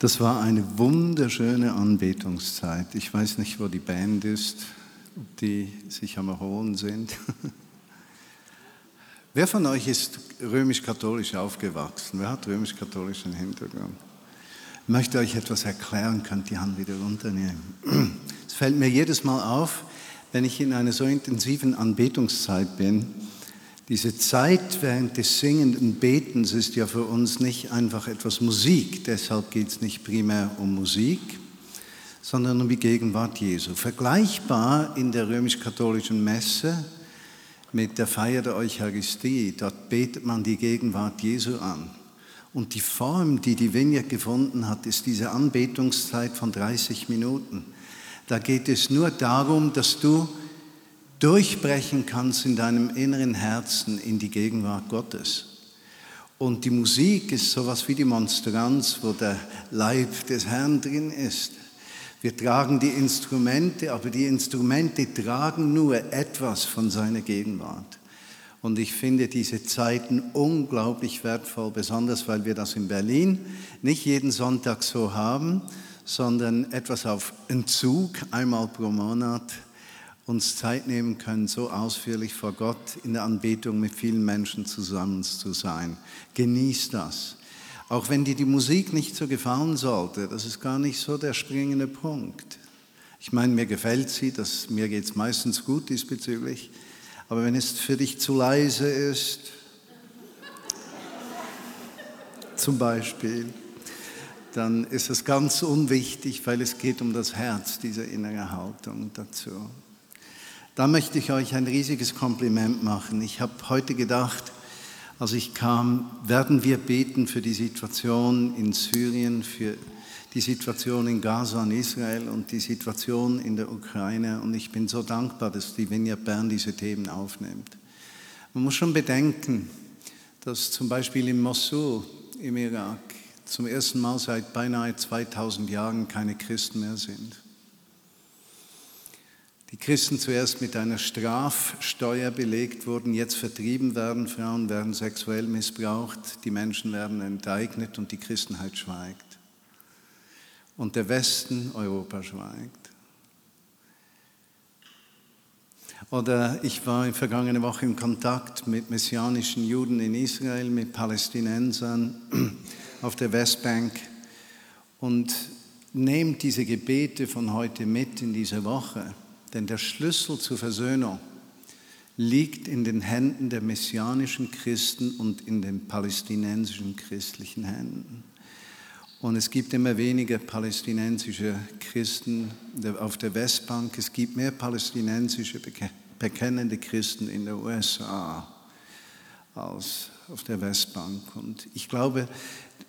Das war eine wunderschöne Anbetungszeit. Ich weiß nicht, wo die Band ist, ob die sich am Erholen sind. Wer von euch ist römisch-katholisch aufgewachsen? Wer hat römisch-katholischen Hintergrund? Ich möchte euch etwas erklären, könnt die Hand wieder runternehmen. Es fällt mir jedes Mal auf, wenn ich in einer so intensiven Anbetungszeit bin. Diese Zeit während des singenden Betens ist ja für uns nicht einfach etwas Musik, deshalb geht es nicht primär um Musik, sondern um die Gegenwart Jesu. Vergleichbar in der römisch-katholischen Messe mit der Feier der Eucharistie, dort betet man die Gegenwart Jesu an. Und die Form, die die Vineyard gefunden hat, ist diese Anbetungszeit von 30 Minuten. Da geht es nur darum, dass du durchbrechen kannst in deinem inneren Herzen in die Gegenwart Gottes. Und die Musik ist sowas wie die Monstranz, wo der Leib des Herrn drin ist. Wir tragen die Instrumente, aber die Instrumente tragen nur etwas von seiner Gegenwart. Und ich finde diese Zeiten unglaublich wertvoll, besonders weil wir das in Berlin nicht jeden Sonntag so haben, sondern etwas auf Entzug, einmal pro Monat, uns Zeit nehmen können, so ausführlich vor Gott in der Anbetung mit vielen Menschen zusammen zu sein. Genieß das. Auch wenn dir die Musik nicht so gefallen sollte, das ist gar nicht so der springende Punkt. Ich meine, mir gefällt sie, mir geht es meistens gut diesbezüglich, aber wenn es für dich zu leise ist, zum Beispiel, dann ist es ganz unwichtig, weil es geht um das Herz, diese innere Haltung dazu. Da möchte ich euch ein riesiges Kompliment machen. Ich habe heute gedacht, als ich kam, werden wir beten für die Situation in Syrien, für die Situation in Gaza und Israel und die Situation in der Ukraine. Und ich bin so dankbar, dass die Vineyard Bern diese Themen aufnimmt. Man muss schon bedenken, dass zum Beispiel in Mosul im Irak zum ersten Mal seit beinahe 2000 Jahren keine Christen mehr sind. Die Christen zuerst mit einer Strafsteuer belegt wurden, jetzt vertrieben werden, Frauen werden sexuell missbraucht, die Menschen werden enteignet und die Christenheit schweigt. Und der Westen, Europa, schweigt. Oder ich war in vergangene Woche in Kontakt mit messianischen Juden in Israel, mit Palästinensern auf der Westbank und nehmt diese Gebete von heute mit in diese Woche. Denn der Schlüssel zur Versöhnung liegt in den Händen der messianischen Christen und in den palästinensischen christlichen Händen. Und es gibt immer weniger palästinensische Christen auf der Westbank. Es gibt mehr palästinensische bekennende Christen in der USA als auf der Westbank. Und ich glaube,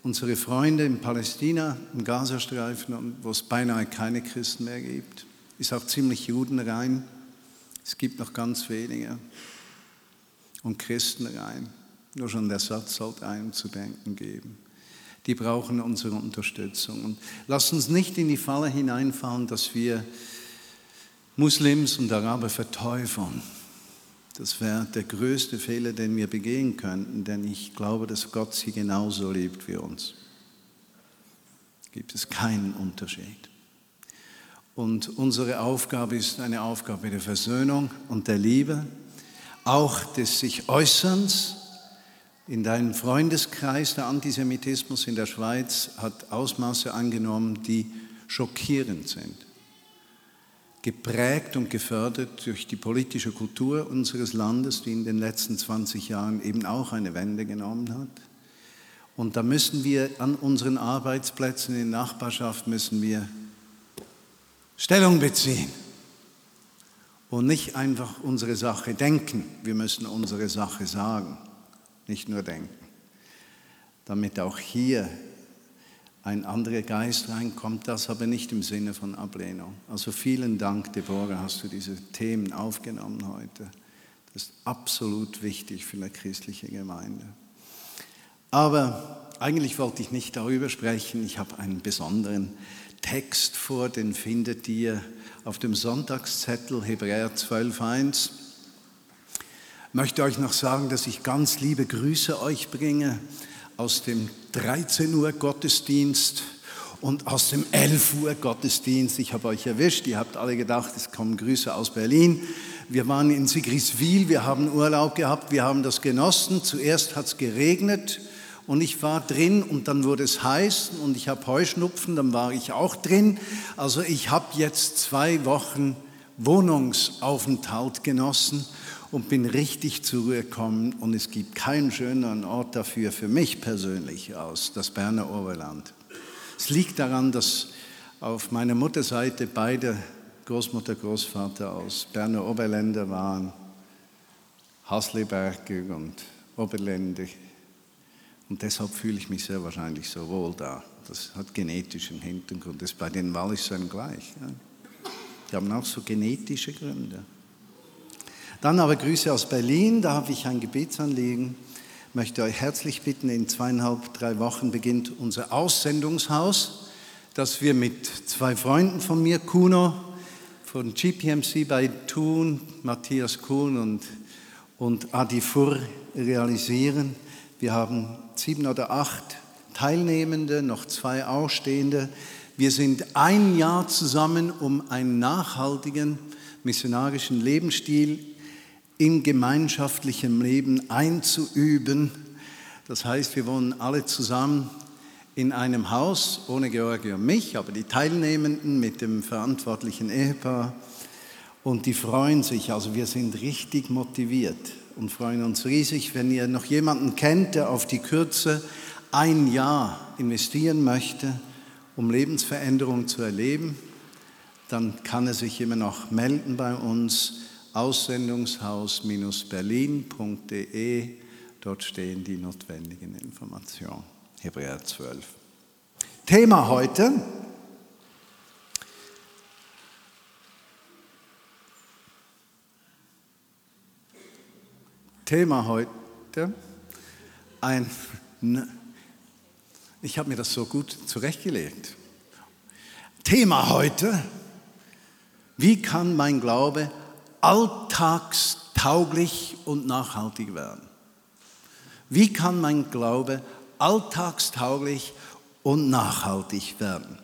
unsere Freunde in Palästina, im Gazastreifen, wo es beinahe keine Christen mehr gibt, ist auch ziemlich judenrein. Es gibt noch ganz wenige. Und christenrein. Nur schon der Satz sollte einem zu denken geben. Die brauchen unsere Unterstützung. Und lasst uns nicht in die Falle hineinfallen, dass wir Muslims und Araber verteufeln. Das wäre der größte Fehler, den wir begehen könnten, denn ich glaube, dass Gott sie genauso liebt wie uns. Gibt es keinen Unterschied. Und unsere Aufgabe ist eine Aufgabe der Versöhnung und der Liebe, auch des sich Äußerns. In deinem Freundeskreis, der Antisemitismus in der Schweiz hat Ausmaße angenommen, die schockierend sind. Geprägt und gefördert durch die politische Kultur unseres Landes, die in den letzten 20 Jahren eben auch eine Wende genommen hat. Und da müssen wir an unseren Arbeitsplätzen in der Nachbarschaft Stellung beziehen und nicht einfach unsere Sache denken. Wir müssen unsere Sache sagen, nicht nur denken. Damit auch hier ein anderer Geist reinkommt, das aber nicht im Sinne von Ablehnung. Also vielen Dank, Deborah, hast du diese Themen aufgenommen heute. Das ist absolut wichtig für eine christliche Gemeinde. Aber eigentlich wollte ich nicht darüber sprechen. Ich habe einen besonderen Text vor, den findet ihr auf dem Sonntagszettel Hebräer 12,1. Ich möchte euch noch sagen, dass ich ganz liebe Grüße euch bringe aus dem 13 Uhr Gottesdienst und aus dem 11 Uhr Gottesdienst. Ich habe euch erwischt, ihr habt alle gedacht, es kommen Grüße aus Berlin. Wir waren in Sigriswil, wir haben Urlaub gehabt, wir haben das genossen. Zuerst hat es geregnet und ich war drin und dann wurde es heiß und ich habe Heuschnupfen, dann war ich auch drin. Also ich habe jetzt 2 Wochen Wohnungsaufenthalt genossen und bin richtig zur Ruhe gekommen und es gibt keinen schöneren Ort dafür, für mich persönlich, aus das Berner Oberland. Es liegt daran, dass auf meiner Mutterseite beide Großmutter, Großvater aus Berner Oberländer waren, Hasleberger und Oberländer, und deshalb fühle ich mich sehr wahrscheinlich so wohl da. Das hat genetischen Hintergrund, das ist bei den Wallisern gleich. Ja. Die haben auch so genetische Gründe. Dann aber Grüße aus Berlin, da habe ich ein Gebetsanliegen. Ich möchte euch herzlich bitten, in 2,5, 3 Wochen beginnt unser Aussendungshaus, das wir mit 2 Freunden von mir, Kuno von GPMC bei Thun, Matthias Kuhn und Adi Furr realisieren. Wir haben 7 oder 8 Teilnehmende, noch 2 Ausstehende. Wir sind ein Jahr zusammen, um einen nachhaltigen missionarischen Lebensstil in gemeinschaftlichem Leben einzuüben. Das heißt, wir wohnen alle zusammen in einem Haus, ohne Georgi und mich, aber die Teilnehmenden mit dem verantwortlichen Ehepaar. Und die freuen sich, also wir sind richtig motiviert und freuen uns riesig, wenn ihr noch jemanden kennt, der auf die Kürze ein Jahr investieren möchte, um Lebensveränderung zu erleben, dann kann er sich immer noch melden bei uns, aussendungshaus-berlin.de. Dort stehen die notwendigen Informationen. Hebräer 12. Thema heute: Ich habe mir das so gut zurechtgelegt. Thema heute: Wie kann mein Glaube alltagstauglich und nachhaltig werden? Wie kann mein Glaube alltagstauglich und nachhaltig werden?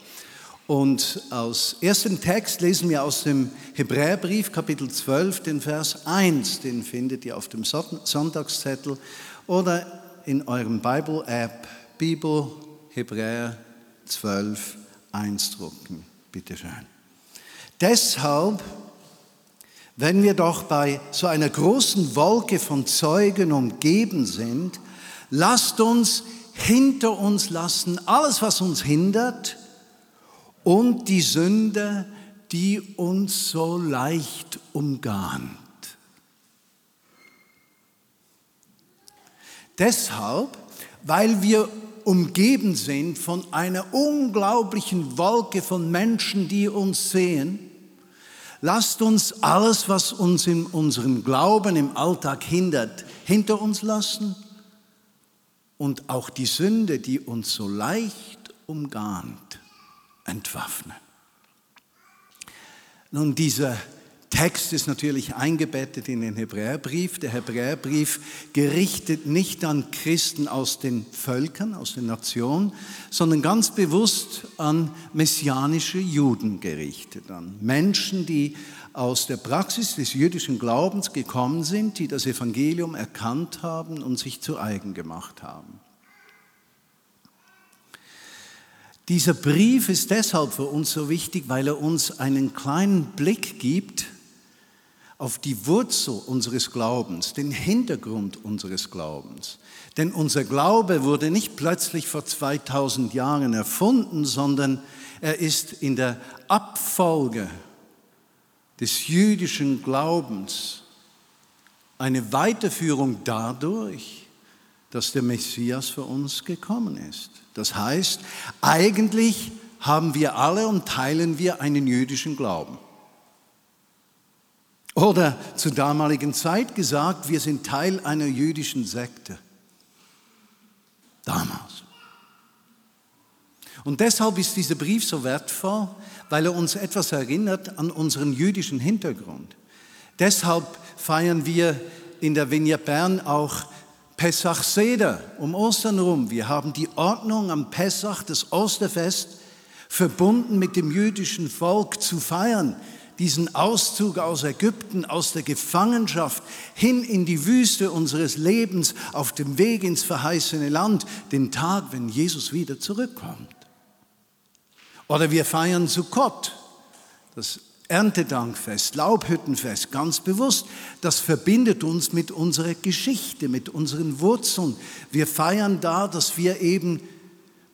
Und aus erstem Text lesen wir aus dem Hebräerbrief, Kapitel 12, den Vers 1. Den findet ihr auf dem Sonntagszettel oder in eurem Bible-App. Bibel, Hebräer 12, 1 drucken. Bitte schön. Deshalb, wenn wir doch bei so einer großen Wolke von Zeugen umgeben sind, lasst uns hinter uns lassen alles, was uns hindert, und die Sünde, die uns so leicht umgarnt. Deshalb, weil wir umgeben sind von einer unglaublichen Wolke von Menschen, die uns sehen, lasst uns alles, was uns in unserem Glauben im Alltag hindert, hinter uns lassen und auch die Sünde, die uns so leicht umgarnt, entwaffnen. Nun, dieser Text ist natürlich eingebettet in den Hebräerbrief. Der Hebräerbrief gerichtet nicht an Christen aus den Völkern, aus den Nationen, sondern ganz bewusst an messianische Juden gerichtet, an Menschen, die aus der Praxis des jüdischen Glaubens gekommen sind, die das Evangelium erkannt haben und sich zu eigen gemacht haben. Dieser Brief ist deshalb für uns so wichtig, weil er uns einen kleinen Blick gibt auf die Wurzel unseres Glaubens, den Hintergrund unseres Glaubens. Denn unser Glaube wurde nicht plötzlich vor 2000 Jahren erfunden, sondern er ist in der Abfolge des jüdischen Glaubens eine Weiterführung dadurch, dass der Messias für uns gekommen ist. Das heißt, eigentlich haben wir alle und teilen wir einen jüdischen Glauben. Oder zur damaligen Zeit gesagt, wir sind Teil einer jüdischen Sekte. Damals. Und deshalb ist dieser Brief so wertvoll, weil er uns etwas erinnert an unseren jüdischen Hintergrund. Deshalb feiern wir in der Vineyard Bern auch Pessach Seder, um Ostern rum. Wir haben die Ordnung am Pessach, das Osterfest, verbunden mit dem jüdischen Volk zu feiern, diesen Auszug aus Ägypten, aus der Gefangenschaft hin in die Wüste unseres Lebens, auf dem Weg ins verheißene Land, den Tag, wenn Jesus wieder zurückkommt. Oder wir feiern Sukkot, das Erntedankfest, Laubhüttenfest, ganz bewusst. Das verbindet uns mit unserer Geschichte, mit unseren Wurzeln. Wir feiern da, dass wir eben,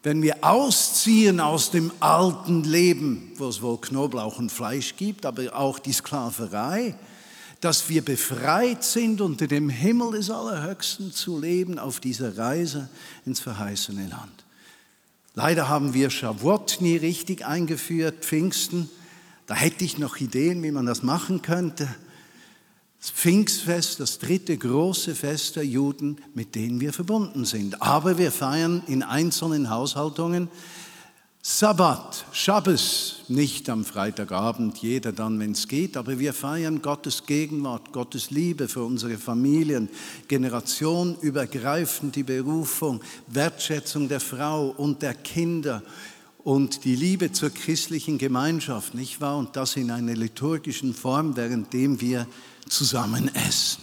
wenn wir ausziehen aus dem alten Leben, wo es wohl Knoblauch und Fleisch gibt, aber auch die Sklaverei, dass wir befreit sind, unter dem Himmel des Allerhöchsten zu leben, auf dieser Reise ins verheißene Land. Leider haben wir Shavuot nie richtig eingeführt, Pfingsten. Da hätte ich noch Ideen, wie man das machen könnte. Das Pfingstfest, das dritte große Fest der Juden, mit denen wir verbunden sind. Aber wir feiern in einzelnen Haushaltungen Sabbat, Schabbes, nicht am Freitagabend, jeder dann, wenn es geht, aber wir feiern Gottes Gegenwart, Gottes Liebe für unsere Familien, generationenübergreifend die Berufung, Wertschätzung der Frau und der Kinder, und die Liebe zur christlichen Gemeinschaft, nicht wahr? Und das in einer liturgischen Form, währenddem wir zusammen essen.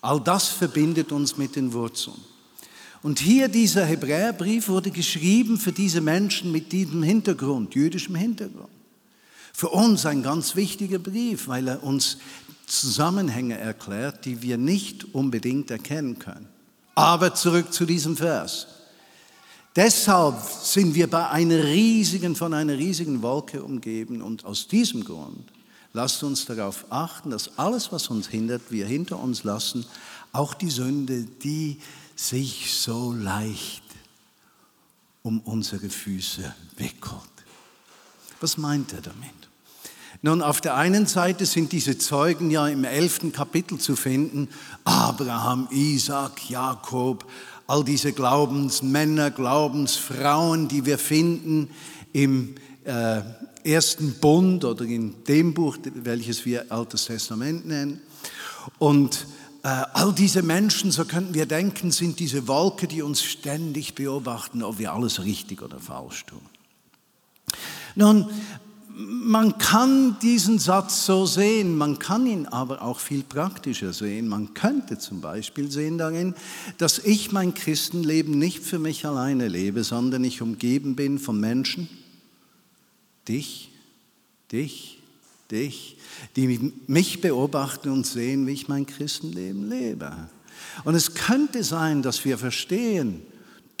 All das verbindet uns mit den Wurzeln. Und hier dieser Hebräerbrief wurde geschrieben für diese Menschen mit diesem Hintergrund, jüdischem Hintergrund. Für uns ein ganz wichtiger Brief, weil er uns Zusammenhänge erklärt, die wir nicht unbedingt erkennen können. Aber zurück zu diesem Vers. Deshalb sind wir von einer riesigen Wolke umgeben, und aus diesem Grund lasst uns darauf achten, dass alles, was uns hindert, wir hinter uns lassen, auch die Sünde, die sich so leicht um unsere Füße wickelt. Was meint er damit? Nun, auf der einen Seite sind diese Zeugen ja im 11. Kapitel zu finden, Abraham, Isaak, Jakob, all diese Glaubensmänner, Glaubensfrauen, die wir finden im ersten Bund oder in dem Buch, welches wir Altes Testament nennen. Und all diese Menschen, so könnten wir denken, sind diese Wolke, die uns ständig beobachten, ob wir alles richtig oder falsch tun. Nun, man kann diesen Satz so sehen, man kann ihn aber auch viel praktischer sehen. Man könnte zum Beispiel sehen darin, dass ich mein Christenleben nicht für mich alleine lebe, sondern ich umgeben bin von Menschen, dich, die mich beobachten und sehen, wie ich mein Christenleben lebe. Und es könnte sein, dass wir verstehen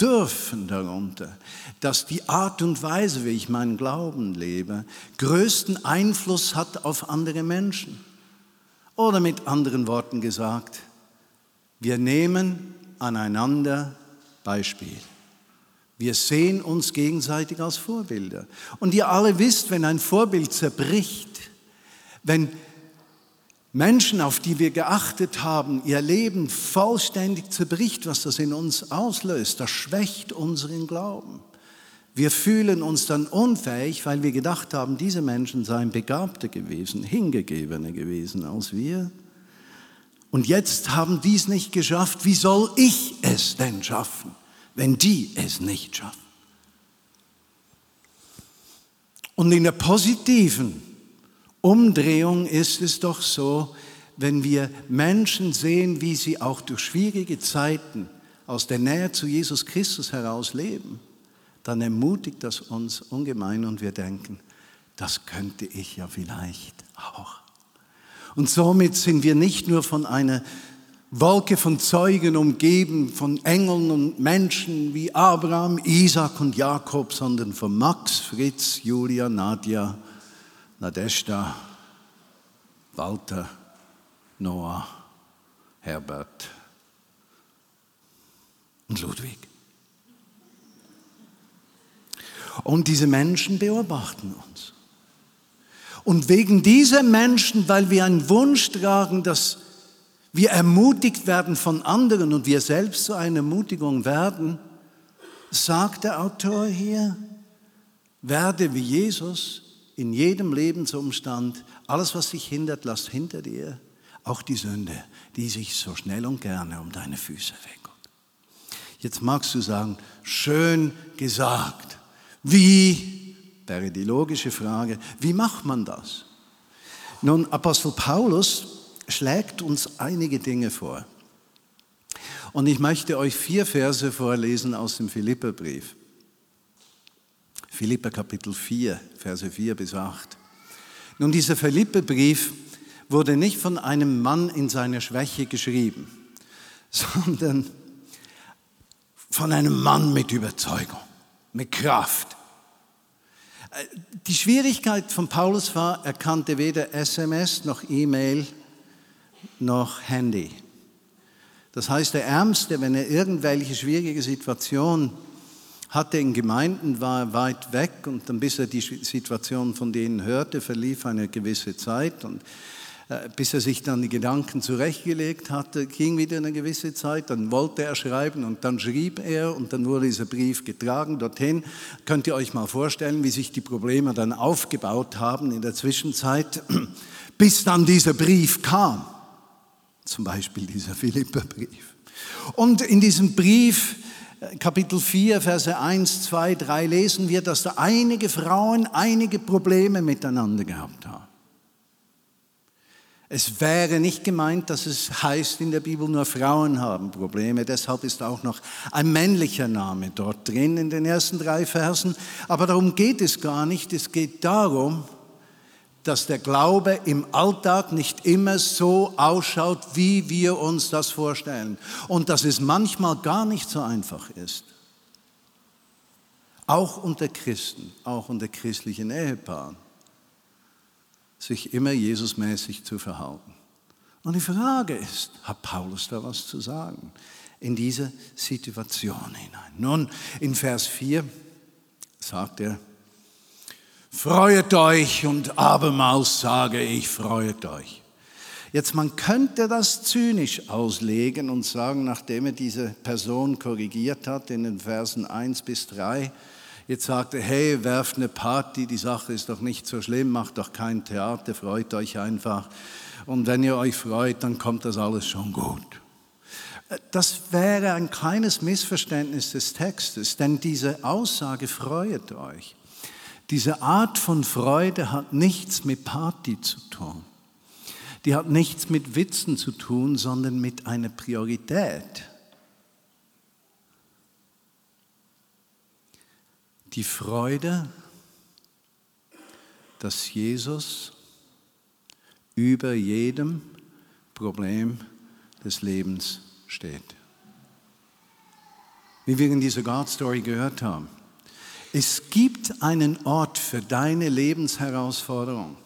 dürfen darunter, dass die Art und Weise, wie ich meinen Glauben lebe, größten Einfluss hat auf andere Menschen. Oder mit anderen Worten gesagt, wir nehmen aneinander Beispiel. Wir sehen uns gegenseitig als Vorbilder. Und ihr alle wisst, wenn ein Vorbild zerbricht, wenn Menschen, auf die wir geachtet haben, ihr Leben vollständig zerbricht, was das in uns auslöst, das schwächt unseren Glauben. Wir fühlen uns dann unfähig, weil wir gedacht haben, diese Menschen seien begabter gewesen, hingegebener gewesen als wir. Und jetzt haben die es nicht geschafft. Wie soll ich es denn schaffen, wenn die es nicht schaffen? Und in der positiven Umdrehung ist es doch so, wenn wir Menschen sehen, wie sie auch durch schwierige Zeiten aus der Nähe zu Jesus Christus heraus leben, dann ermutigt das uns ungemein und wir denken, das könnte ich ja vielleicht auch. Und somit sind wir nicht nur von einer Wolke von Zeugen umgeben, von Engeln und Menschen wie Abraham, Isaak und Jakob, sondern von Max, Fritz, Julia, Nadja, Nadeshda, Walter, Noah, Herbert und Ludwig. Und diese Menschen beobachten uns. Und wegen dieser Menschen, weil wir einen Wunsch tragen, dass wir ermutigt werden von anderen und wir selbst zu einer Ermutigung werden, sagt der Autor hier, werde wie Jesus, in jedem Lebensumstand, alles, was dich hindert, lass hinter dir, auch die Sünde, die sich so schnell und gerne um deine Füße wickelt. Jetzt magst du sagen, schön gesagt, Wie, wäre die logische Frage, wie macht man das? Nun, Apostel Paulus schlägt uns einige Dinge vor. Und ich möchte euch 4 Verse vorlesen aus dem Philipperbrief. Philipper Kapitel 4, Verse 4 bis 8. Nun, dieser Philipperbrief wurde nicht von einem Mann in seiner Schwäche geschrieben, sondern von einem Mann mit Überzeugung, mit Kraft. Die Schwierigkeit von Paulus war, er kannte weder SMS noch E-Mail noch Handy. Das heißt, der Ärmste, wenn er irgendwelche schwierige Situation hatte in Gemeinden, war er weit weg, und dann, bis er die Situation von denen hörte, verlief eine gewisse Zeit, und bis er sich dann die Gedanken zurechtgelegt hatte, ging wieder eine gewisse Zeit, dann wollte er schreiben und dann schrieb er und dann wurde dieser Brief getragen dorthin. Könnt ihr euch mal vorstellen, wie sich die Probleme dann aufgebaut haben in der Zwischenzeit, bis dann dieser Brief kam, zum Beispiel dieser Philipperbrief. Und in diesem Brief, Kapitel 4, Verse 1, 2, 3, lesen wir, dass da einige Frauen einige Probleme miteinander gehabt haben. Es wäre nicht gemeint, dass es heißt, in der Bibel nur Frauen haben Probleme. Deshalb ist auch noch ein männlicher Name dort drin in den ersten 3 Versen. Aber darum geht es gar nicht. Es geht darum, dass der Glaube im Alltag nicht immer so ausschaut, wie wir uns das vorstellen. Und dass es manchmal gar nicht so einfach ist. Auch unter Christen, auch unter christlichen Ehepaaren, sich immer Jesusmäßig zu verhalten. Und die Frage ist, hat Paulus da was zu sagen in dieser Situation hinein? Nun, in Vers 4 sagt er, freuet euch, und abermals sage ich, freuet euch. Jetzt, man könnte das zynisch auslegen und sagen, nachdem er diese Person korrigiert hat in den Versen 1 bis 3, jetzt sagt er, hey, werft eine Party, die Sache ist doch nicht so schlimm, macht doch kein Theater, freut euch einfach. Und wenn ihr euch freut, dann kommt das alles schon gut. Das wäre ein kleines Missverständnis des Textes, denn diese Aussage, freut euch, diese Art von Freude hat nichts mit Party zu tun. Die hat nichts mit Witzen zu tun, sondern mit einer Priorität. Die Freude, dass Jesus über jedem Problem des Lebens steht. Wie wir in dieser God Story gehört haben, es gibt einen Ort für deine Lebensherausforderung.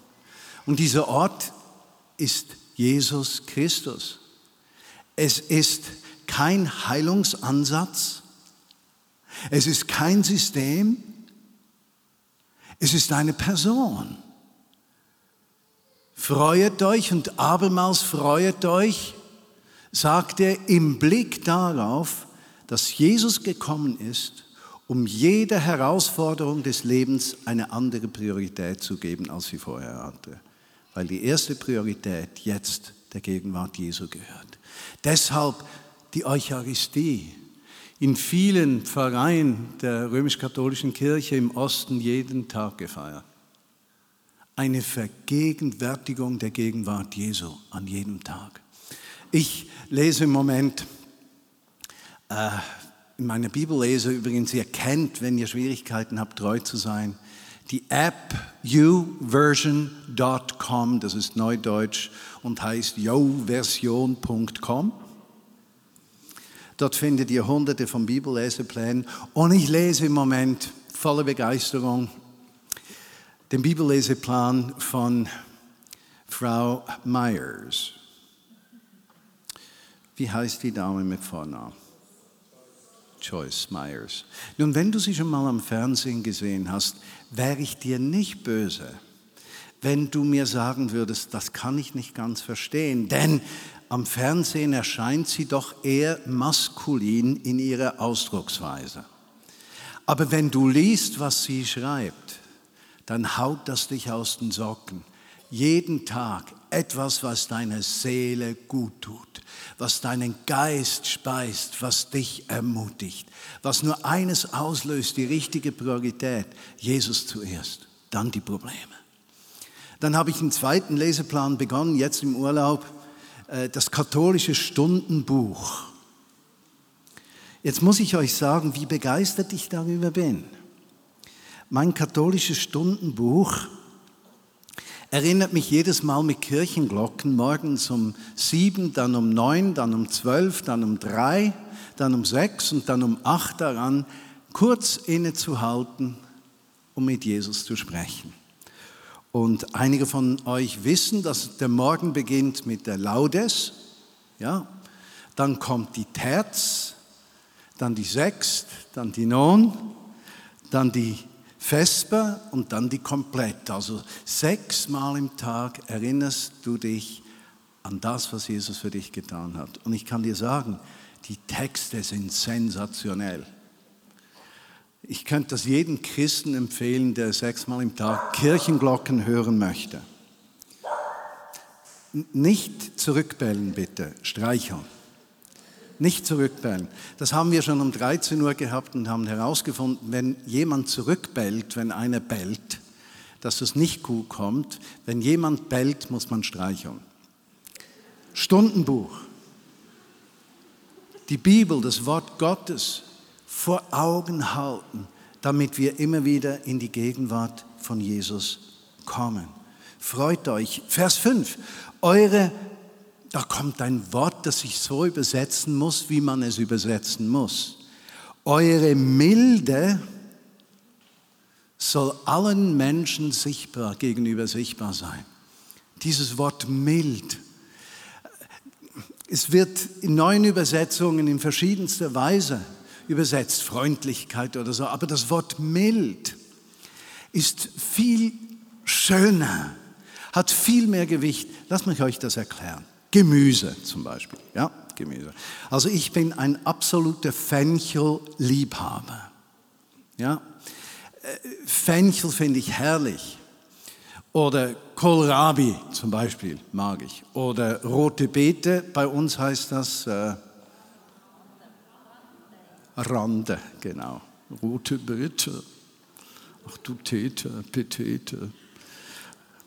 Und dieser Ort ist Jesus Christus. Es ist kein Heilungsansatz. Es ist kein System, es ist eine Person. Freuet euch und abermals freuet euch, sagt er im Blick darauf, dass Jesus gekommen ist, um jeder Herausforderung des Lebens eine andere Priorität zu geben, als sie vorher hatte. Weil die erste Priorität jetzt der Gegenwart Jesu gehört. Deshalb die Eucharistie. In vielen Pfarreien der römisch-katholischen Kirche im Osten jeden Tag gefeiert. Eine Vergegenwärtigung der Gegenwart Jesu an jedem Tag. Ich lese im Moment, in meiner Bibellese übrigens, ihr kennt, wenn ihr Schwierigkeiten habt, treu zu sein, die App youversion.com, das ist Neudeutsch und heißt youversion.com. Dort findet ihr hunderte von Bibelleseplänen, und ich lese im Moment voller Begeisterung den Bibelleseplan von Frau Myers. Wie heißt die Dame mit Vornamen? Joyce Myers. Nun, wenn du sie schon mal am Fernsehen gesehen hast, wäre ich dir nicht böse, wenn du mir sagen würdest, das kann ich nicht ganz verstehen, denn am Fernsehen erscheint sie doch eher maskulin in ihrer Ausdrucksweise. Aber wenn du liest, was sie schreibt, dann haut das dich aus den Socken. Jeden Tag etwas, was deiner Seele gut tut, was deinen Geist speist, was dich ermutigt, was nur eines auslöst, die richtige Priorität, Jesus zuerst, dann die Probleme. Dann habe ich einen zweiten Leseplan begonnen, jetzt im Urlaub, das katholische Stundenbuch. Jetzt muss ich euch sagen, wie begeistert ich darüber bin. Mein katholisches Stundenbuch erinnert mich jedes Mal mit Kirchenglocken, morgens um 7, dann um 9, dann um 12, dann um 3, dann um 6 und dann um 8 daran, kurz innezuhalten, um mit Jesus zu sprechen. Und einige von euch wissen, dass der Morgen beginnt mit der Laudes, ja? Dann kommt die Terz, dann die Sext, dann die Non, dann die Vesper und dann die Komplett. Also 6-mal im Tag erinnerst du dich an das, was Jesus für dich getan hat. Und ich kann dir sagen, die Texte sind sensationell. Ich könnte das jedem Christen empfehlen, der 6-mal im Tag Kirchenglocken hören möchte. Nicht zurückbellen bitte, streicheln. Nicht zurückbellen. Das haben wir schon um 13 Uhr gehabt und haben herausgefunden, wenn jemand zurückbellt, wenn einer bellt, dass das nicht gut kommt. Wenn jemand bellt, muss man streicheln. Stundenbuch. Die Bibel, das Wort Gottes vor Augen halten, damit wir immer wieder in die Gegenwart von Jesus kommen. Freut euch. Vers 5. Da kommt ein Wort, das ich so übersetzen muss, wie man es übersetzen muss. Eure Milde soll allen Menschen gegenüber sichtbar sein. Dieses Wort mild. Es wird in neuen Übersetzungen in verschiedenster Weise übersetzt, Freundlichkeit oder so. Aber das Wort mild ist viel schöner, hat viel mehr Gewicht. Lasst mich euch das erklären. Gemüse zum Beispiel, ja, Gemüse. Also ich bin ein absoluter Fenchel-Liebhaber. Ja? Fenchel finde ich herrlich. Oder Kohlrabi zum Beispiel mag ich. Oder rote Beete, bei uns heißt das Rande, genau. Rote Beete, ach du Tete, Petete.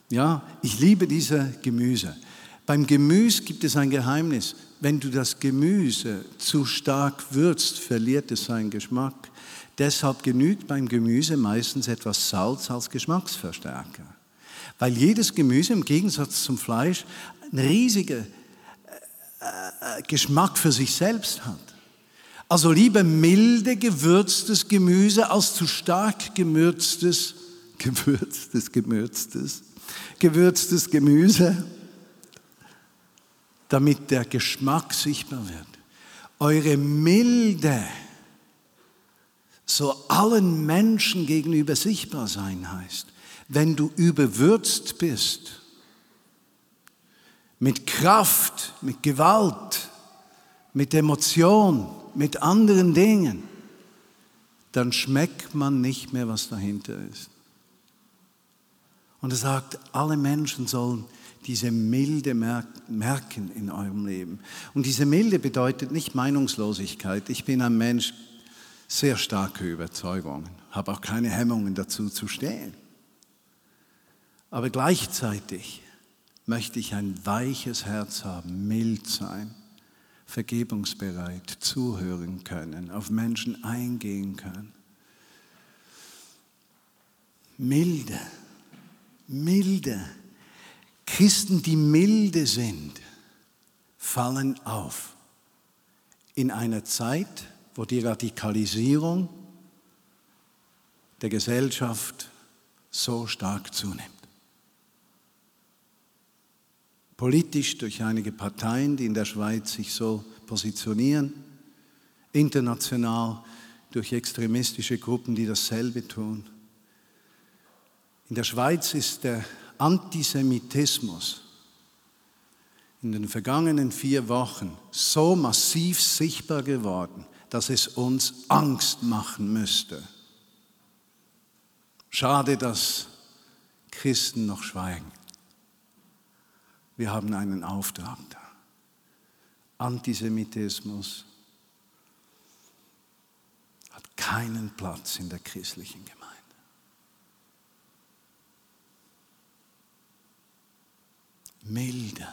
Ja, ich liebe diese Gemüse. Beim Gemüse gibt es ein Geheimnis. Wenn du das Gemüse zu stark würzt, verliert es seinen Geschmack. Deshalb genügt beim Gemüse meistens etwas Salz als Geschmacksverstärker. Weil jedes Gemüse im Gegensatz zum Fleisch einen riesigen Geschmack für sich selbst hat. Also lieber milde gewürztes Gemüse als zu stark gewürztes Gemüse, damit der Geschmack sichtbar wird. Eure Milde soll allen Menschen gegenüber sichtbar sein, heißt, wenn du überwürzt bist, mit Kraft, mit Gewalt, mit Emotion, mit anderen Dingen, dann schmeckt man nicht mehr, was dahinter ist. Und er sagt, alle Menschen sollen diese Milde merken in eurem Leben. Und diese Milde bedeutet nicht Meinungslosigkeit. Ich bin ein Mensch sehr starker Überzeugungen, habe auch keine Hemmungen dazu zu stehen. Aber gleichzeitig möchte ich ein weiches Herz haben, mild sein, vergebungsbereit, zuhören können, auf Menschen eingehen können. Milde, milde. Christen, die milde sind, fallen auf. In einer Zeit, wo die Radikalisierung der Gesellschaft so stark zunimmt. Politisch durch einige Parteien, die in der Schweiz sich so positionieren, international durch extremistische Gruppen, die dasselbe tun. In der Schweiz ist der Antisemitismus in den vergangenen 4 Wochen so massiv sichtbar geworden, dass es uns Angst machen müsste. Schade, dass Christen noch schweigen. Wir haben einen Auftrag da. Antisemitismus hat keinen Platz in der christlichen Gemeinde. Milde,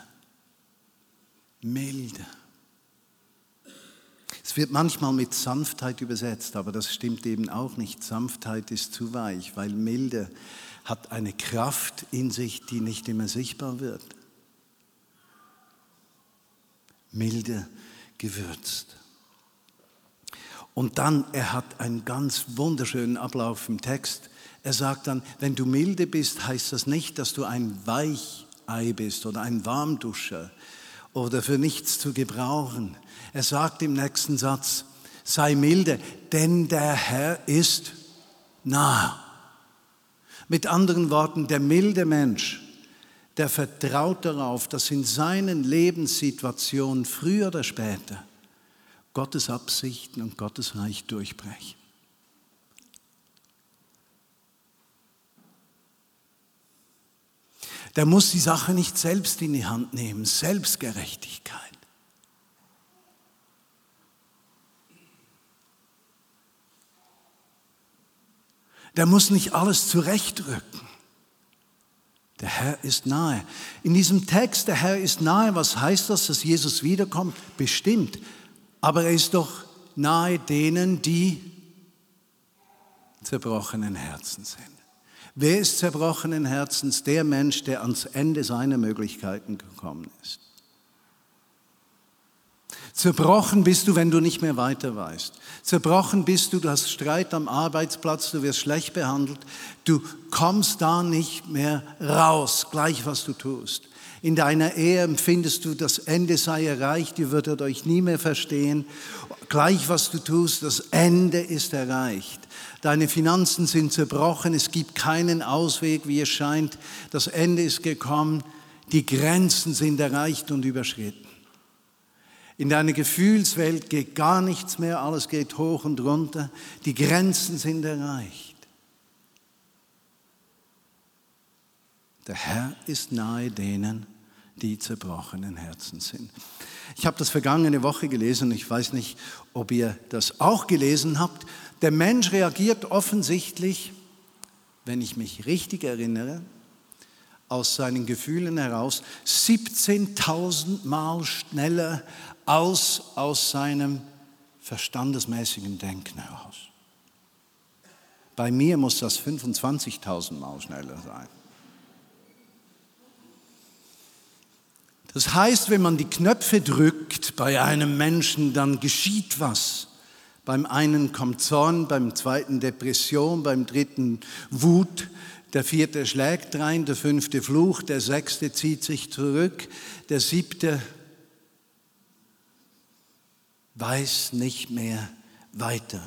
milde. Es wird manchmal mit Sanftheit übersetzt, aber das stimmt eben auch nicht. Sanftheit ist zu weich, weil Milde hat eine Kraft in sich, die nicht immer sichtbar wird. Milde gewürzt. Und dann, er hat einen ganz wunderschönen Ablauf im Text. Er sagt dann, wenn du milde bist, heißt das nicht, dass du ein Weichei bist oder ein Warmduscher oder für nichts zu gebrauchen. Er sagt im nächsten Satz, sei milde, denn der Herr ist nah. Mit anderen Worten, der milde Mensch, der vertraut darauf, dass in seinen Lebenssituationen früher oder später Gottes Absichten und Gottes Reich durchbrechen. Der muss die Sache nicht selbst in die Hand nehmen, Selbstgerechtigkeit. Der muss nicht alles zurechtrücken. Der Herr ist nahe. In diesem Text, der Herr ist nahe, was heißt das, dass Jesus wiederkommt? Bestimmt. Aber er ist doch nahe denen, die zerbrochenen Herzens sind. Wer ist zerbrochenen Herzens? Der Mensch, der ans Ende seiner Möglichkeiten gekommen ist. Zerbrochen bist du, wenn du nicht mehr weiter weißt. Zerbrochen bist du, du hast Streit am Arbeitsplatz, du wirst schlecht behandelt. Du kommst da nicht mehr raus, gleich was du tust. In deiner Ehe empfindest du, das Ende sei erreicht, ihr würdet euch nie mehr verstehen. Gleich was du tust, das Ende ist erreicht. Deine Finanzen sind zerbrochen, es gibt keinen Ausweg, wie es scheint. Das Ende ist gekommen, die Grenzen sind erreicht und überschritten. In deiner Gefühlswelt geht gar nichts mehr, alles geht hoch und runter. Die Grenzen sind erreicht. Der Herr ist nahe denen, die zerbrochenen Herzen sind. Ich habe das vergangene Woche gelesen, ich weiß nicht, ob ihr das auch gelesen habt. Der Mensch reagiert offensichtlich, wenn ich mich richtig erinnere, aus seinen Gefühlen heraus 17.000 Mal schneller aus seinem verstandesmäßigen Denken heraus. Bei mir muss das 25.000 Mal schneller sein. Das heißt, wenn man die Knöpfe drückt bei einem Menschen, dann geschieht was. Beim einen kommt Zorn, beim zweiten Depression, beim dritten Wut. Der vierte schlägt rein, der fünfte flucht, der sechste zieht sich zurück, der siebte weiß nicht mehr weiter.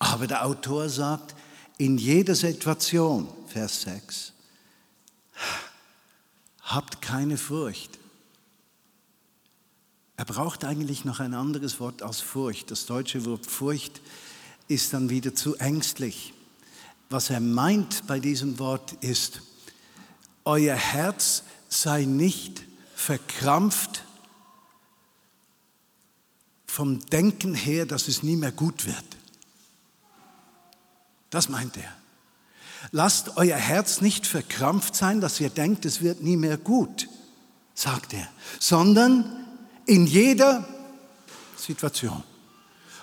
Aber der Autor sagt, in jeder Situation, Vers 6, habt keine Furcht. Er braucht eigentlich noch ein anderes Wort als Furcht. Das deutsche Wort Furcht ist dann wieder zu ängstlich. Was er meint bei diesem Wort ist, euer Herz sei nicht verkrampft vom Denken her, dass es nie mehr gut wird. Das meint er. Lasst euer Herz nicht verkrampft sein, dass ihr denkt, es wird nie mehr gut, sagt er, sondern in jeder Situation.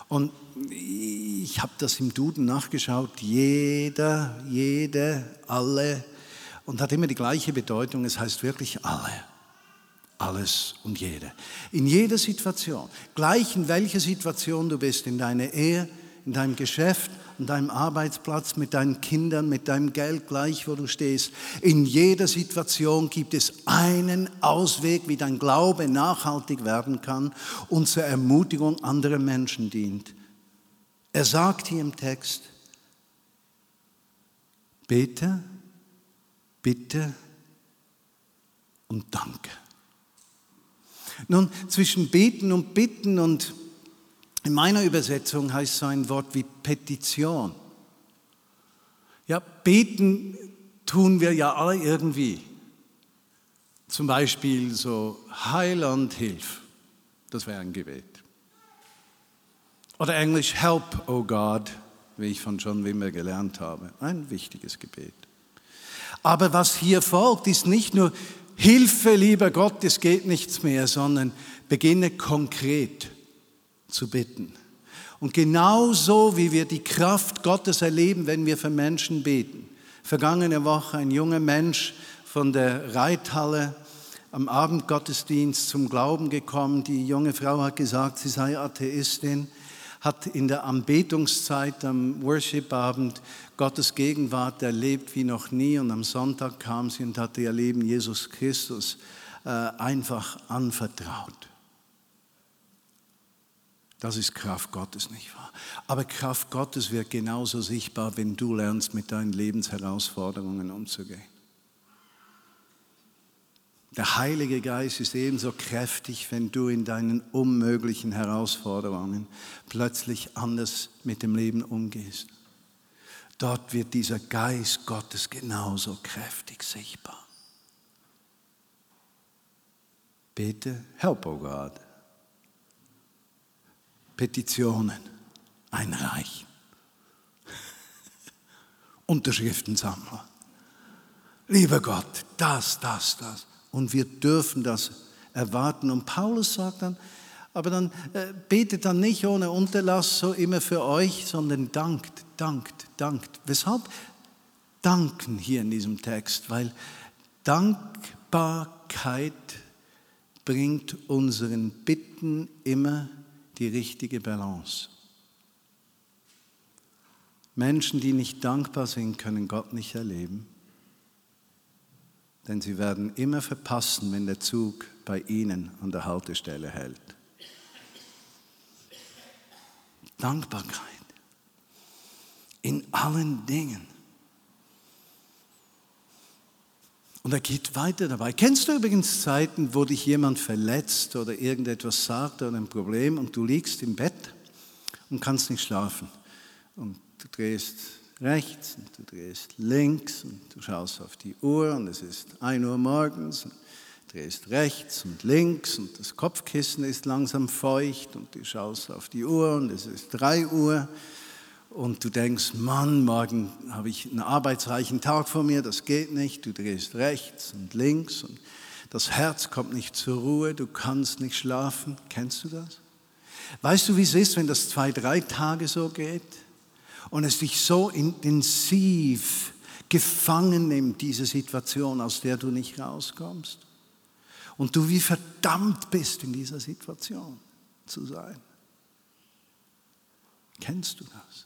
Und ich habe das im Duden nachgeschaut, jeder, jede, alle, und hat immer die gleiche Bedeutung, es heißt wirklich alle, alles und jede. In jeder Situation, gleich in welcher Situation du bist, in deiner Ehe, in deinem Geschäft, an deinem Arbeitsplatz, mit deinen Kindern, mit deinem Geld, gleich wo du stehst. In jeder Situation gibt es einen Ausweg, wie dein Glaube nachhaltig werden kann und zur Ermutigung anderer Menschen dient. Er sagt hier im Text, bete, bitte und danke. Nun, zwischen beten und bitten und in meiner Übersetzung heißt so ein Wort wie Petition. Ja, beten tun wir ja alle irgendwie. Zum Beispiel so, Heiland, hilf. Das wäre ein Gebet. Oder Englisch, help, oh God, wie ich von John Wimber gelernt habe. Ein wichtiges Gebet. Aber was hier folgt, ist nicht nur Hilfe, lieber Gott, es geht nichts mehr, sondern beginne konkret zu bitten. Und genauso wie wir die Kraft Gottes erleben, wenn wir für Menschen beten. Vergangene Woche ein junger Mensch von der Reithalle am Abendgottesdienst zum Glauben gekommen. Die junge Frau hat gesagt, sie sei Atheistin, hat in der Anbetungszeit am Worship-Abend Gottes Gegenwart erlebt wie noch nie. Und am Sonntag kam sie und hatte ihr Leben Jesus Christus einfach anvertraut. Das ist Kraft Gottes, nicht wahr? Aber Kraft Gottes wird genauso sichtbar, wenn du lernst, mit deinen Lebensherausforderungen umzugehen. Der Heilige Geist ist ebenso kräftig, wenn du in deinen unmöglichen Herausforderungen plötzlich anders mit dem Leben umgehst. Dort wird dieser Geist Gottes genauso kräftig sichtbar. Bete, help, O Gott. Petitionen einreichen. Unterschriftensammler. Lieber Gott, das. Und wir dürfen das erwarten. Und Paulus sagt dann, aber dann betet dann nicht ohne Unterlass so immer für euch, sondern dankt. Weshalb danken hier in diesem Text? Weil Dankbarkeit bringt unseren Bitten immer die richtige Balance. Menschen, die nicht dankbar sind, können Gott nicht erleben. Denn sie werden immer verpassen, wenn der Zug bei ihnen an der Haltestelle hält. Dankbarkeit in allen Dingen. Und er geht weiter dabei. Kennst du übrigens Zeiten, wo dich jemand verletzt oder irgendetwas sagt oder ein Problem und du liegst im Bett und kannst nicht schlafen und du drehst rechts und du drehst links und du schaust auf die Uhr und es ist 1 Uhr morgens und du drehst rechts und links und das Kopfkissen ist langsam feucht und du schaust auf die Uhr und es ist 3 Uhr und du denkst, Mann, morgen habe ich einen arbeitsreichen Tag vor mir, das geht nicht, du drehst rechts und links und das Herz kommt nicht zur Ruhe, du kannst nicht schlafen. Kennst du das? Weißt du, wie es ist, wenn das 2-3 Tage so geht? Und es dich so intensiv gefangen nimmt, diese Situation, aus der du nicht rauskommst. Und du wie verdammt bist, in dieser Situation zu sein. Kennst du das?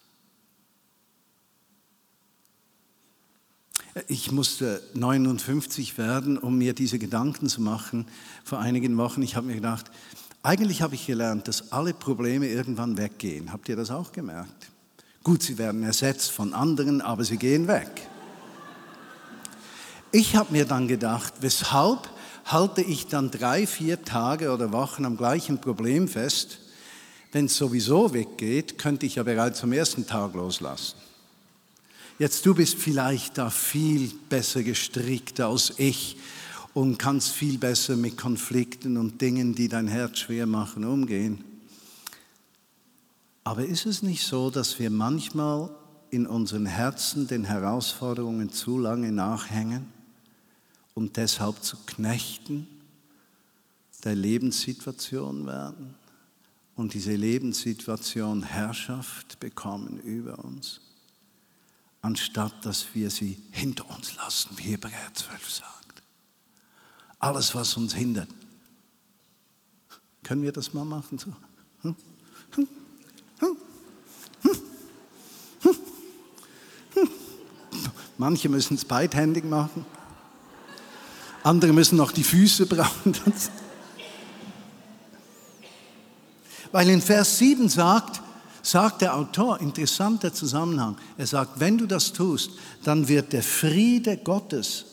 Ich musste 59 werden, um mir diese Gedanken zu machen. Vor einigen Wochen, ich habe mir gedacht, eigentlich habe ich gelernt, dass alle Probleme irgendwann weggehen. Habt ihr das auch gemerkt? Gut, sie werden ersetzt von anderen, aber sie gehen weg. Ich habe mir dann gedacht, weshalb halte ich dann 3-4 Tage oder Wochen am gleichen Problem fest? Wenn es sowieso weggeht, könnte ich ja bereits am ersten Tag loslassen. Jetzt, du bist vielleicht da viel besser gestrickt als ich und kannst viel besser mit Konflikten und Dingen, die dein Herz schwer machen, umgehen. Aber ist es nicht so, dass wir manchmal in unseren Herzen den Herausforderungen zu lange nachhängen und deshalb zu Knechten der Lebenssituation werden und diese Lebenssituation Herrschaft bekommen über uns, anstatt dass wir sie hinter uns lassen, wie Hebräer 12 sagt. Alles, was uns hindert. Können wir das mal machen? So? Manche müssen es beidhändig machen, andere müssen noch die Füße brauchen. Weil in Vers 7 sagt der Autor, interessanter Zusammenhang, er sagt, wenn du das tust, dann wird der Friede Gottes,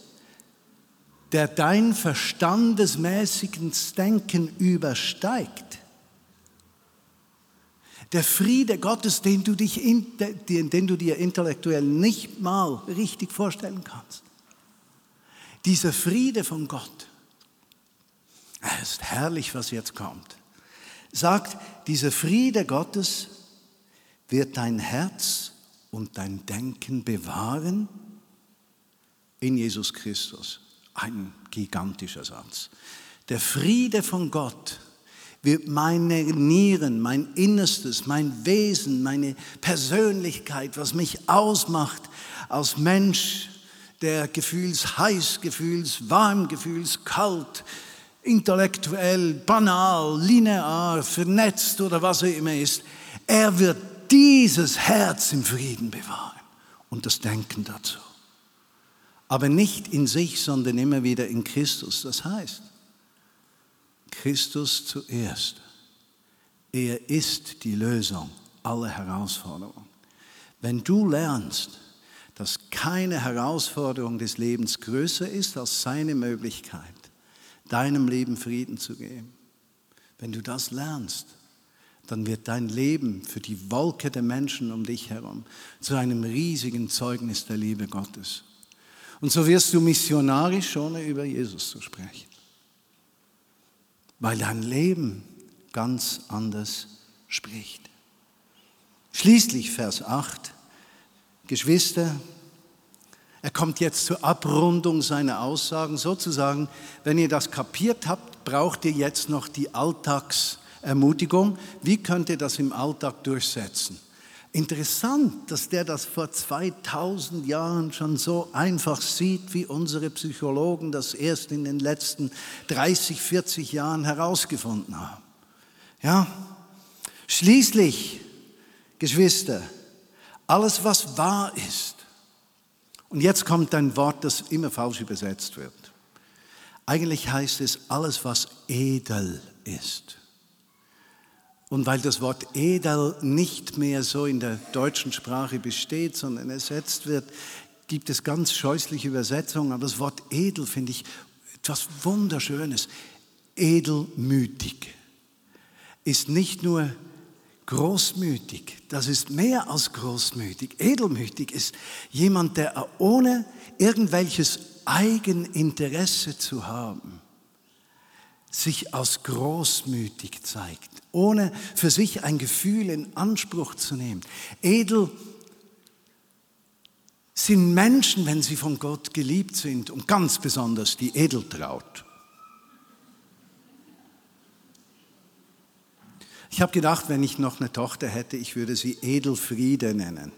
der dein verstandesmäßiges Denken übersteigt, der Friede Gottes, den du dir intellektuell nicht mal richtig vorstellen kannst. Dieser Friede von Gott Es ist herrlich, was jetzt kommt. Sagt, dieser Friede Gottes wird dein Herz und dein Denken bewahren in Jesus Christus. Ein gigantischer Satz. Der Friede von Gott wird meine Nieren, mein Innerstes, mein Wesen, meine Persönlichkeit, was mich ausmacht als Mensch, der gefühlsheiß, gefühlswarm, gefühlskalt, intellektuell, banal, linear, vernetzt oder was er immer ist. Er wird dieses Herz im Frieden bewahren und das Denken dazu. Aber nicht in sich, sondern immer wieder in Christus. Das heißt, Christus zuerst. Er ist die Lösung aller Herausforderungen. Wenn du lernst, dass keine Herausforderung des Lebens größer ist als seine Möglichkeit, deinem Leben Frieden zu geben. Wenn du das lernst, dann wird dein Leben für die Wolke der Menschen um dich herum zu einem riesigen Zeugnis der Liebe Gottes. Und so wirst du missionarisch, ohne über Jesus zu sprechen. Weil dein Leben ganz anders spricht. Schließlich Vers 8, Geschwister, er kommt jetzt zur Abrundung seiner Aussagen, sozusagen, wenn ihr das kapiert habt, braucht ihr jetzt noch die Alltagsermutigung. Wie könnt ihr das im Alltag durchsetzen? Interessant, dass der das vor 2000 Jahren schon so einfach sieht, wie unsere Psychologen das erst in den letzten 30, 40 Jahren herausgefunden haben. Ja? Schließlich, Geschwister, alles, was wahr ist, und jetzt kommt ein Wort, das immer falsch übersetzt wird. Eigentlich heißt es, alles, was edel ist. Und weil das Wort edel nicht mehr so in der deutschen Sprache besteht, sondern ersetzt wird, gibt es ganz scheußliche Übersetzungen. Aber das Wort edel finde ich etwas Wunderschönes. Edelmütig ist nicht nur großmütig, das ist mehr als großmütig. Edelmütig ist jemand, der ohne irgendwelches Eigeninteresse zu haben, sich als großmütig zeigt, ohne für sich ein Gefühl in Anspruch zu nehmen. Edel sind Menschen, wenn sie von Gott geliebt sind und ganz besonders die Edeltraut. Ich habe gedacht, wenn ich noch eine Tochter hätte, ich würde sie Edelfriede nennen.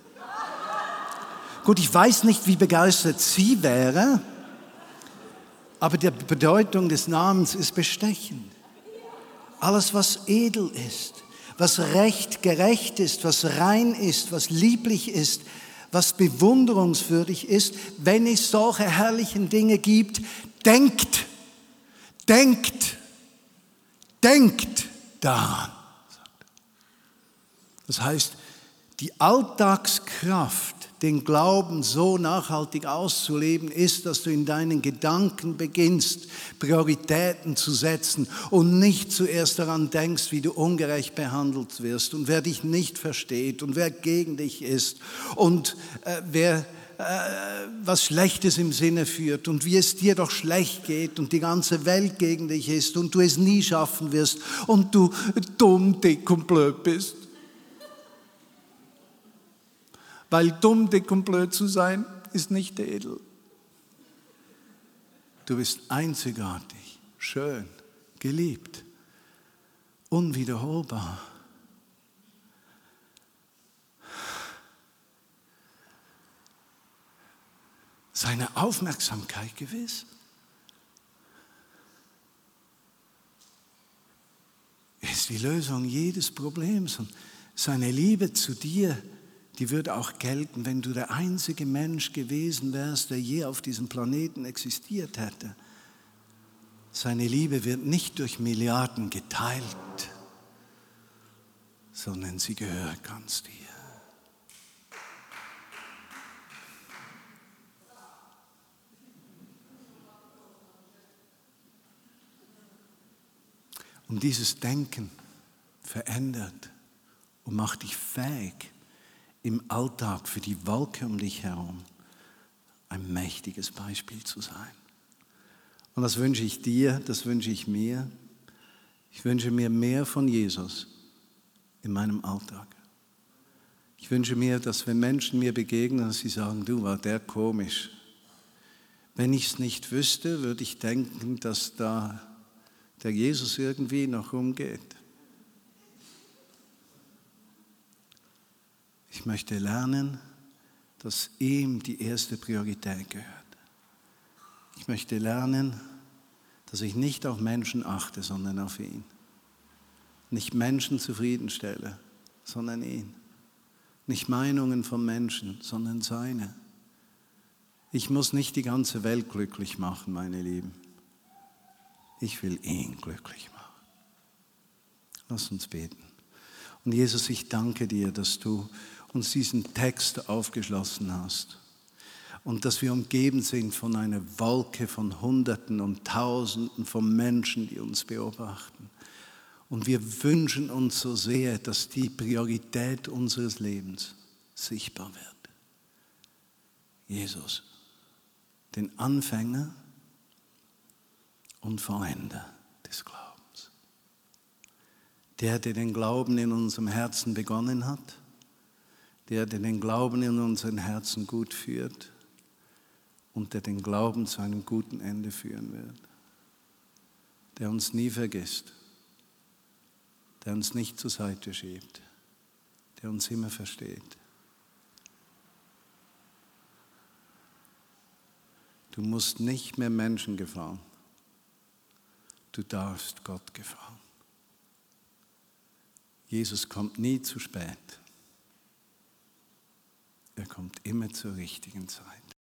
Gut, ich weiß nicht, wie begeistert sie wäre, aber die Bedeutung des Namens ist bestechend. Alles, was edel ist, was recht, gerecht ist, was rein ist, was lieblich ist, was bewunderungswürdig ist, wenn es solche herrlichen Dinge gibt, denkt, denkt, denkt daran. Das heißt, die Alltagskraft, den Glauben so nachhaltig auszuleben, ist, dass du in deinen Gedanken beginnst, Prioritäten zu setzen und nicht zuerst daran denkst, wie du ungerecht behandelt wirst und wer dich nicht versteht und wer gegen dich ist und wer was Schlechtes im Sinne führt und wie es dir doch schlecht geht und die ganze Welt gegen dich ist und du es nie schaffen wirst und du dumm, dick und blöd bist. Weil dumm, dick und blöd zu sein, ist nicht edel. Du bist einzigartig, schön, geliebt, unwiederholbar. Seine Aufmerksamkeit gewiss. Er ist die Lösung jedes Problems und seine Liebe zu dir, die würde auch gelten, wenn du der einzige Mensch gewesen wärst, der je auf diesem Planeten existiert hätte. Seine Liebe wird nicht durch Milliarden geteilt, sondern sie gehört ganz dir. Und dieses Denken verändert und macht dich fähig, im Alltag für die Wolke um dich herum ein mächtiges Beispiel zu sein. Und das wünsche ich dir, das wünsche ich mir. Ich wünsche mir mehr von Jesus in meinem Alltag. Ich wünsche mir, dass wenn Menschen mir begegnen, dass sie sagen, du, war der komisch. Wenn ich es nicht wüsste, würde ich denken, dass da der Jesus irgendwie noch rumgeht. Ich möchte lernen, dass ihm die erste Priorität gehört. Ich möchte lernen, dass ich nicht auf Menschen achte, sondern auf ihn. Nicht Menschen zufriedenstelle, sondern ihn. Nicht Meinungen von Menschen, sondern seine. Ich muss nicht die ganze Welt glücklich machen, meine Lieben. Ich will ihn glücklich machen. Lass uns beten. Und Jesus, ich danke dir, dass du uns diesen Text aufgeschlossen hast und dass wir umgeben sind von einer Wolke von Hunderten und Tausenden von Menschen, die uns beobachten. Und wir wünschen uns so sehr, dass die Priorität unseres Lebens sichtbar wird. Jesus, den Anfänger und Vollender des Glaubens. Der den Glauben in unserem Herzen begonnen hat, der den Glauben in unseren Herzen gut führt und der den Glauben zu einem guten Ende führen wird. Der uns nie vergisst, der uns nicht zur Seite schiebt, der uns immer versteht. Du musst nicht mehr Menschen gefallen. Du darfst Gott gefallen. Jesus kommt nie zu spät. Er kommt immer zur richtigen Zeit.